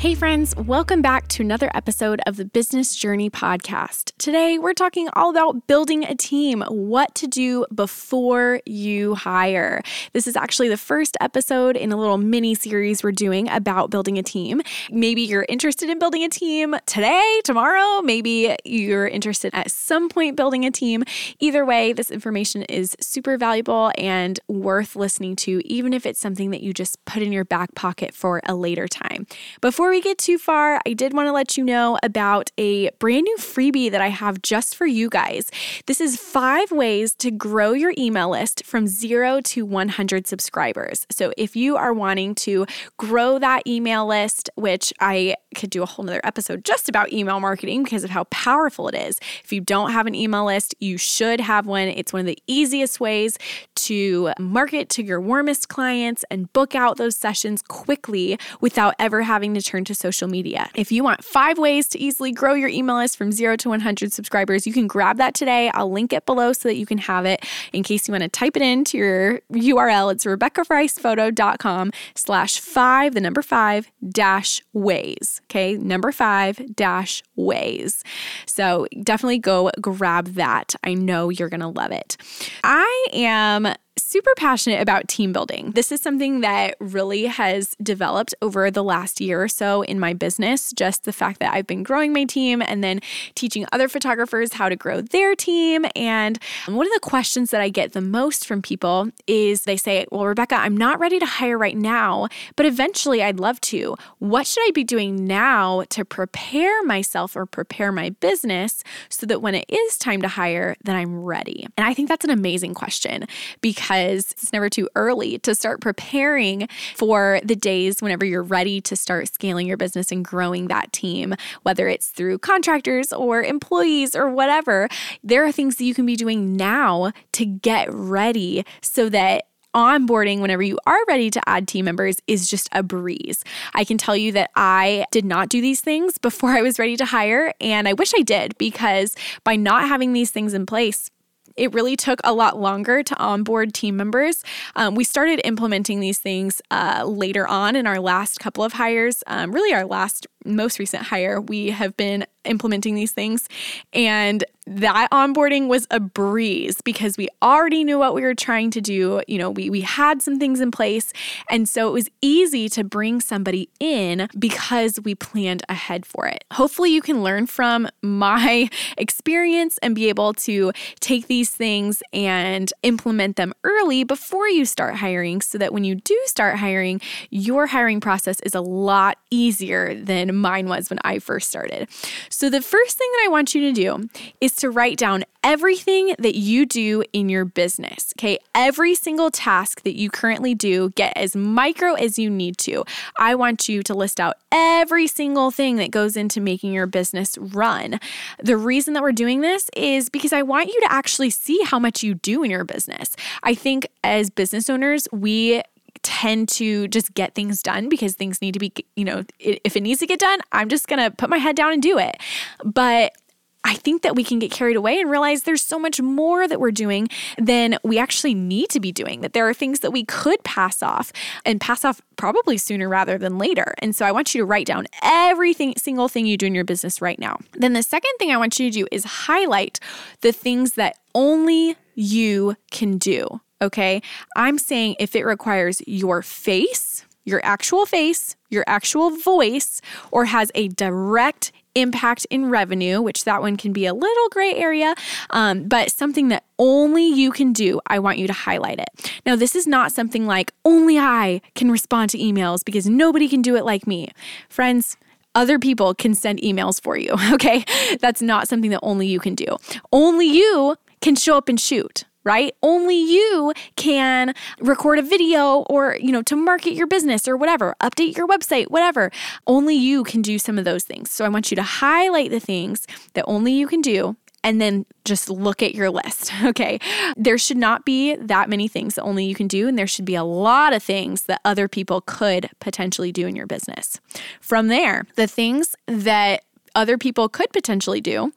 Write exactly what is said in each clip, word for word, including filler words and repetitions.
Hey friends, welcome back to another episode of the Business Journey Podcast. Today, we're talking all about building a team, what to do before you hire. This is actually the first episode in a little mini series we're doing about building a team. Maybe you're interested in building a team today, tomorrow, maybe you're interested at some point building a team. Either way, this information is super valuable and worth listening to, even if it's something that you just put in your back pocket for a later time. Before Before we get too far, I did want to let you know about a brand new freebie that I have just for you guys. This is five ways to grow your email list from zero to one hundred subscribers. So if you are wanting to grow that email list, which I could do a whole nother episode just about email marketing because of how powerful it is. If you don't have an email list, you should have one. It's one of the easiest ways to market to your warmest clients and book out those sessions quickly without ever having to turn to social media. If you want five ways to easily grow your email list from zero to one hundred subscribers, you can grab that today. I'll link it below so that you can have it in case you want to type it into your U R L. It's RebeccaRicePhoto.com slash five, the number five, dash ways. Okay, number five, dash ways. So definitely go grab that. I know you're going to love it. I am super passionate about team building. This is something that really has developed over the last year or so in my business, just the fact that I've been growing my team and then teaching other photographers how to grow their team. And one of the questions that I get the most from people is they say, well, Rebecca, I'm not ready to hire right now, but eventually I'd love to. What should I be doing now to prepare myself or prepare my business so that when it is time to hire, then I'm ready? And I think that's an amazing question because it's never too early to start preparing for the days whenever you're ready to start scaling your business and growing that team, whether it's through contractors or employees or whatever. There are things that you can be doing now to get ready so that onboarding whenever you are ready to add team members is just a breeze. I can tell you that I did not do these things before I was ready to hire, and I wish I did, because by not having these things in place, it really took a lot longer to onboard team members. Um, we started implementing these things uh, later on in our last couple of hires, um, really our last most recent hire. We have been implementing these things, and that onboarding was a breeze because we already knew what we were trying to do. You know, we we had some things in place, and so it was easy to bring somebody in because we planned ahead for it. Hopefully you can learn from my experience and be able to take these things and implement them early before you start hiring, so that when you do start hiring, your hiring process is a lot easier than mine was when I first started. So the first thing that I want you to do is to write down everything that you do in your business, okay? Every single task that you currently do, get as micro as you need to. I want you to list out every single thing that goes into making your business run. The reason that we're doing this is because I want you to actually see how much you do in your business. I think as business owners, we tend to just get things done because things need to be, you know, if it needs to get done, I'm just going to put my head down and do it. But I think that we can get carried away and realize there's so much more that we're doing than we actually need to be doing, that there are things that we could pass off and pass off probably sooner rather than later. And so I want you to write down every single thing you do in your business right now. Then the second thing I want you to do is highlight the things that only you can do. Okay, I'm saying if it requires your face, your actual face, your actual voice, or has a direct impact in revenue, which that one can be a little gray area, um, but something that only you can do, I want you to highlight it. Now, this is not something like only I can respond to emails because nobody can do it like me. Friends, Other people can send emails for you, okay? That's not something that only you can do. Only you can show up and shoot, right? Only you can record a video or, you know, to market your business or whatever, update your website, whatever. Only you can do some of those things. So I want you to highlight the things that only you can do and then just look at your list, okay? There should not be that many things that only you can do, and there should be a lot of things that other people could potentially do in your business. From there, the things that other people could potentially do,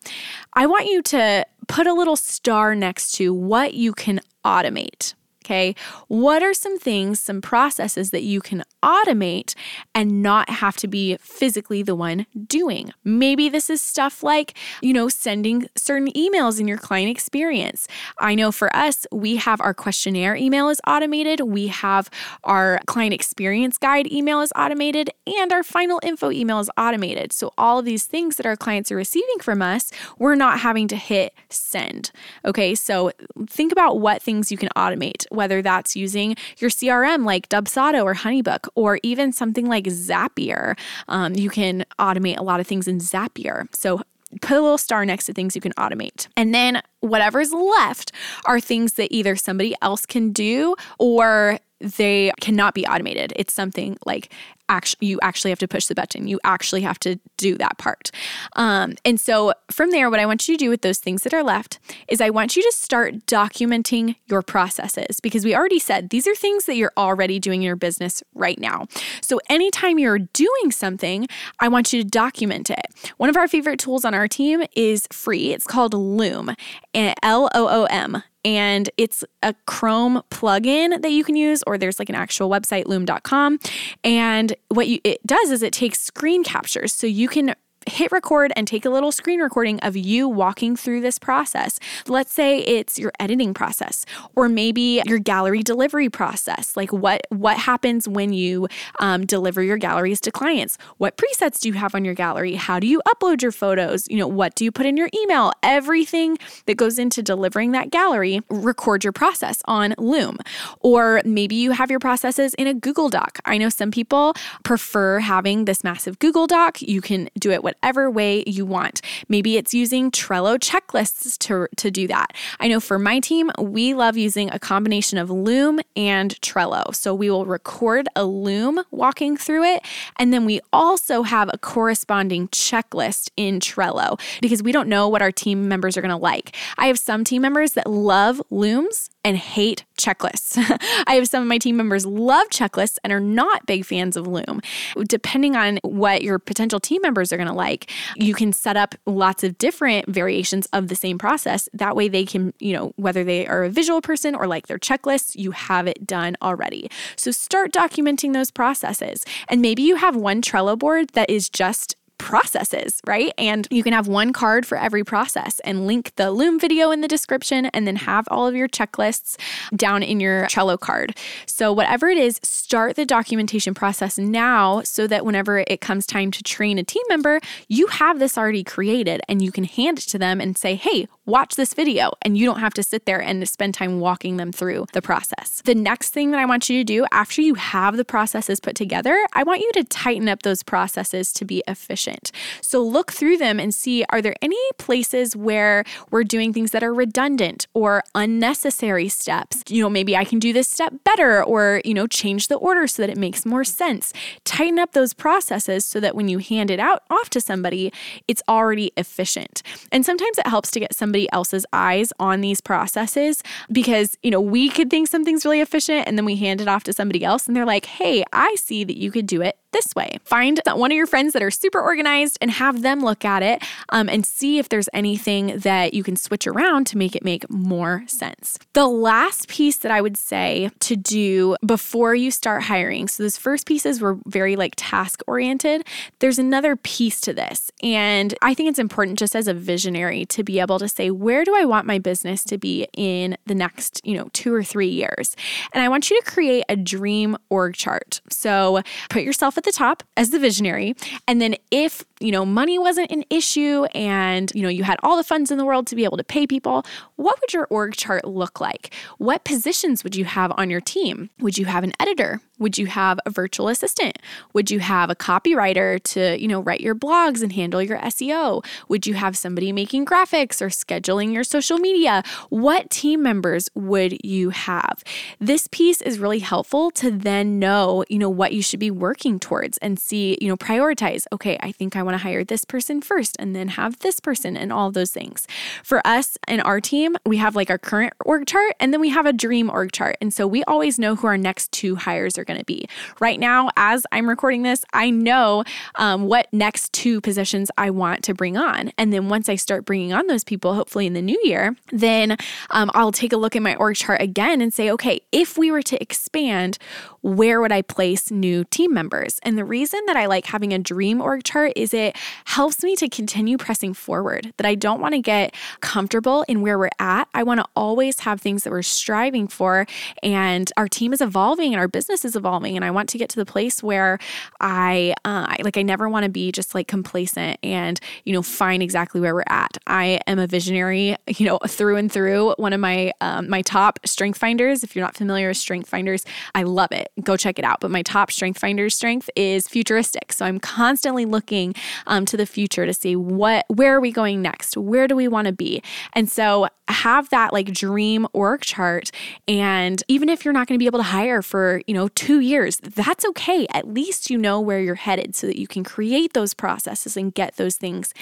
I want you to put a little star next to what you can automate, okay? What are some things, some processes that you can automate and not have to be physically the one doing? Maybe this is stuff like, you know, sending certain emails in your client experience. I know for us, we have our questionnaire email is automated. We have our client experience guide email is automated, and our final info email is automated. So all of these things that our clients are receiving from us, we're not having to hit send. Okay, so think about what things you can automate, whether that's using your C R M like Dubsado or HoneyBook, or even something like Zapier. Um, you can automate a lot of things in Zapier. So put a little star next to things you can automate. And then whatever's left are things that either somebody else can do or they cannot be automated. It's something like act- you actually have to push the button. You actually have to do that part. Um, and so from there, what I want you to do with those things that are left is I want you to start documenting your processes, because we already said these are things that you're already doing in your business right now. So anytime you're doing something, I want you to document it. One of our favorite tools on our team is free. It's called Loom, L O O M. And it's a Chrome plugin that you can use, or there's like an actual website, loom dot com. And what you, it does is it takes screen captures. So you can hit record and take a little screen recording of you walking through this process. Let's say it's your editing process, or maybe your gallery delivery process. Like what, what happens when you um, deliver your galleries to clients? What presets do you have on your gallery? How do you upload your photos? You know, what do you put in your email? Everything that goes into delivering that gallery, record your process on Loom. Or maybe you have your processes in a Google Doc. I know some people prefer having this massive Google Doc. You can do it whatever way you want. Maybe it's using Trello checklists to, to do that. I know for my team, we love using a combination of Loom and Trello. So we will record a Loom walking through it, and then we also have a corresponding checklist in Trello, because we don't know what our team members are going to like. I have some team members that love Looms and hate checklists. I have some of my team members love checklists and are not big fans of Loom. Depending on what your potential team members are going to like, you can set up lots of different variations of the same process. That way they can, you know, whether they are a visual person or like their checklists, you have it done already. So start documenting those processes. And maybe you have one Trello board that is just processes, right? And you can have one card for every process and link the Loom video in the description, and then have all of your checklists down in your Trello card. So whatever it is, start the documentation process now, so that whenever it comes time to train a team member, you have this already created and you can hand it to them and say, hey, watch this video, and you don't have to sit there and spend time walking them through the process. The next thing that I want you to do after you have the processes put together, I want you to tighten up those processes to be efficient. So look through them and see, are there any places where we're doing things that are redundant or unnecessary steps? You know, maybe I can do this step better, or, you know, change the order so that it makes more sense. Tighten up those processes so that when you hand it out off to somebody, it's already efficient. And sometimes it helps to get somebody else's eyes on these processes, because, you know, we could think something's really efficient and then we hand it off to somebody else and they're like, hey, I see that you could do it this way. Find one of your friends that are super organized and have them look at it um, and see if there's anything that you can switch around to make it make more sense. The last piece that I would say to do before you start hiring, so those first pieces were very like task oriented. There's another piece to this. And I think it's important just as a visionary to be able to say, where do I want my business to be in the next, you know, two or three years? And I want you to create a dream org chart. So put yourself at the top as the visionary. And then if you know, money wasn't an issue and, you know, you had all the funds in the world to be able to pay people, what would your org chart look like? What positions would you have on your team? Would you have an editor? Would you have a virtual assistant? Would you have a copywriter to, you know, write your blogs and handle your S E O? Would you have somebody making graphics or scheduling your social media? What team members would you have? This piece is really helpful to then know, you know, what you should be working towards and see, you know, prioritize. Okay, I think I want to hire this person first and then have this person and all those things. For us and our team, we have like our current org chart and then we have a dream org chart. And so we always know who our next two hires are going to be. Right now, as I'm recording this, I know um, what next two positions I want to bring on. And then once I start bringing on those people, hopefully in the new year, then um, I'll take a look at my org chart again and say, okay, if we were to expand, where would I place new team members? And the reason that I like having a dream org chart is it helps me to continue pressing forward, that I don't want to get comfortable in where we're at. I want to always have things that we're striving for, and our team is evolving and our business is evolving. And I want to get to the place where I, uh, like, I never want to be just like complacent and, you know, find exactly where we're at. I am a visionary, you know, through and through. One of my, um, my top strength finders, if you're not familiar with strength finders, I love it. Go check it out. But my top strength finders strength is futuristic. So I'm constantly looking um, to the future to see what, where are we going next? Where do we want to be? And so have that like dream org chart. And even if you're not going to be able to hire for, you know, two years, that's okay. At least you know where you're headed so that you can create those processes and get those things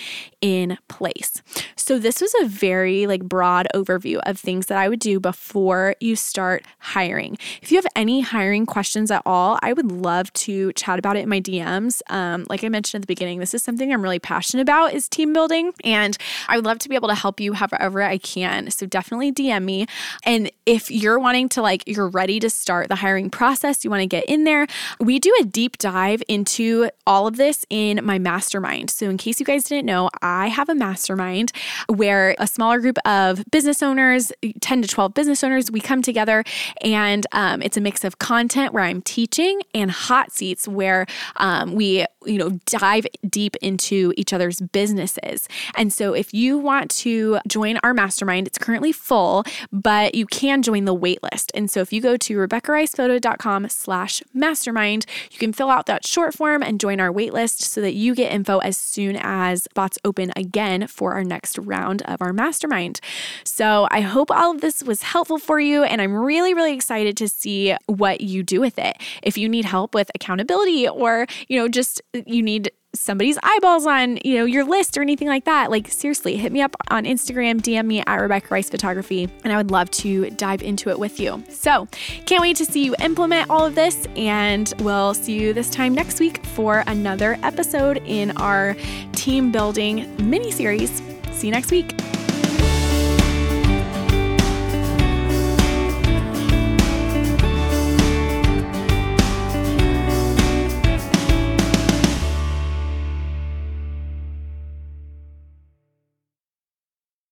in place. So this was a very like broad overview of things that I would do before you start hiring. If you have any hiring questions at all, I would love to chat about it in my D Ms. Um, like I mentioned at the beginning, this is something I'm really passionate about is team building. And I would love to be able to help you however I can. So definitely D M me. And if you're wanting to like, you're ready to start the hiring process, you want to get in there. We do a deep dive into all of this in my mastermind. So in case you guys didn't know, I have a mastermind where a smaller group of business owners, ten to twelve business owners, we come together and um, it's a mix of content where I'm teaching and hot seats where um, we, you know, dive deep into each other's businesses. And so if you want to join our mastermind, it's currently full, but you can join the waitlist. And so if you go to RebeccaRicePhoto.com slash mastermind, you can fill out that short form and join our waitlist so that you get info as soon as spots open again for our next round of our mastermind. So I hope all of this was helpful for you. And I'm really, really excited to see what you do with it. If you need help with accountability or, you know, just you need somebody's eyeballs on, you know, your list or anything like that, like seriously, hit me up on Instagram, D M me at Rebecca Rice Photography, and I would love to dive into it with you. So can't wait to see you implement all of this, and we'll see you this time next week for another episode in our team building mini series. See you next week.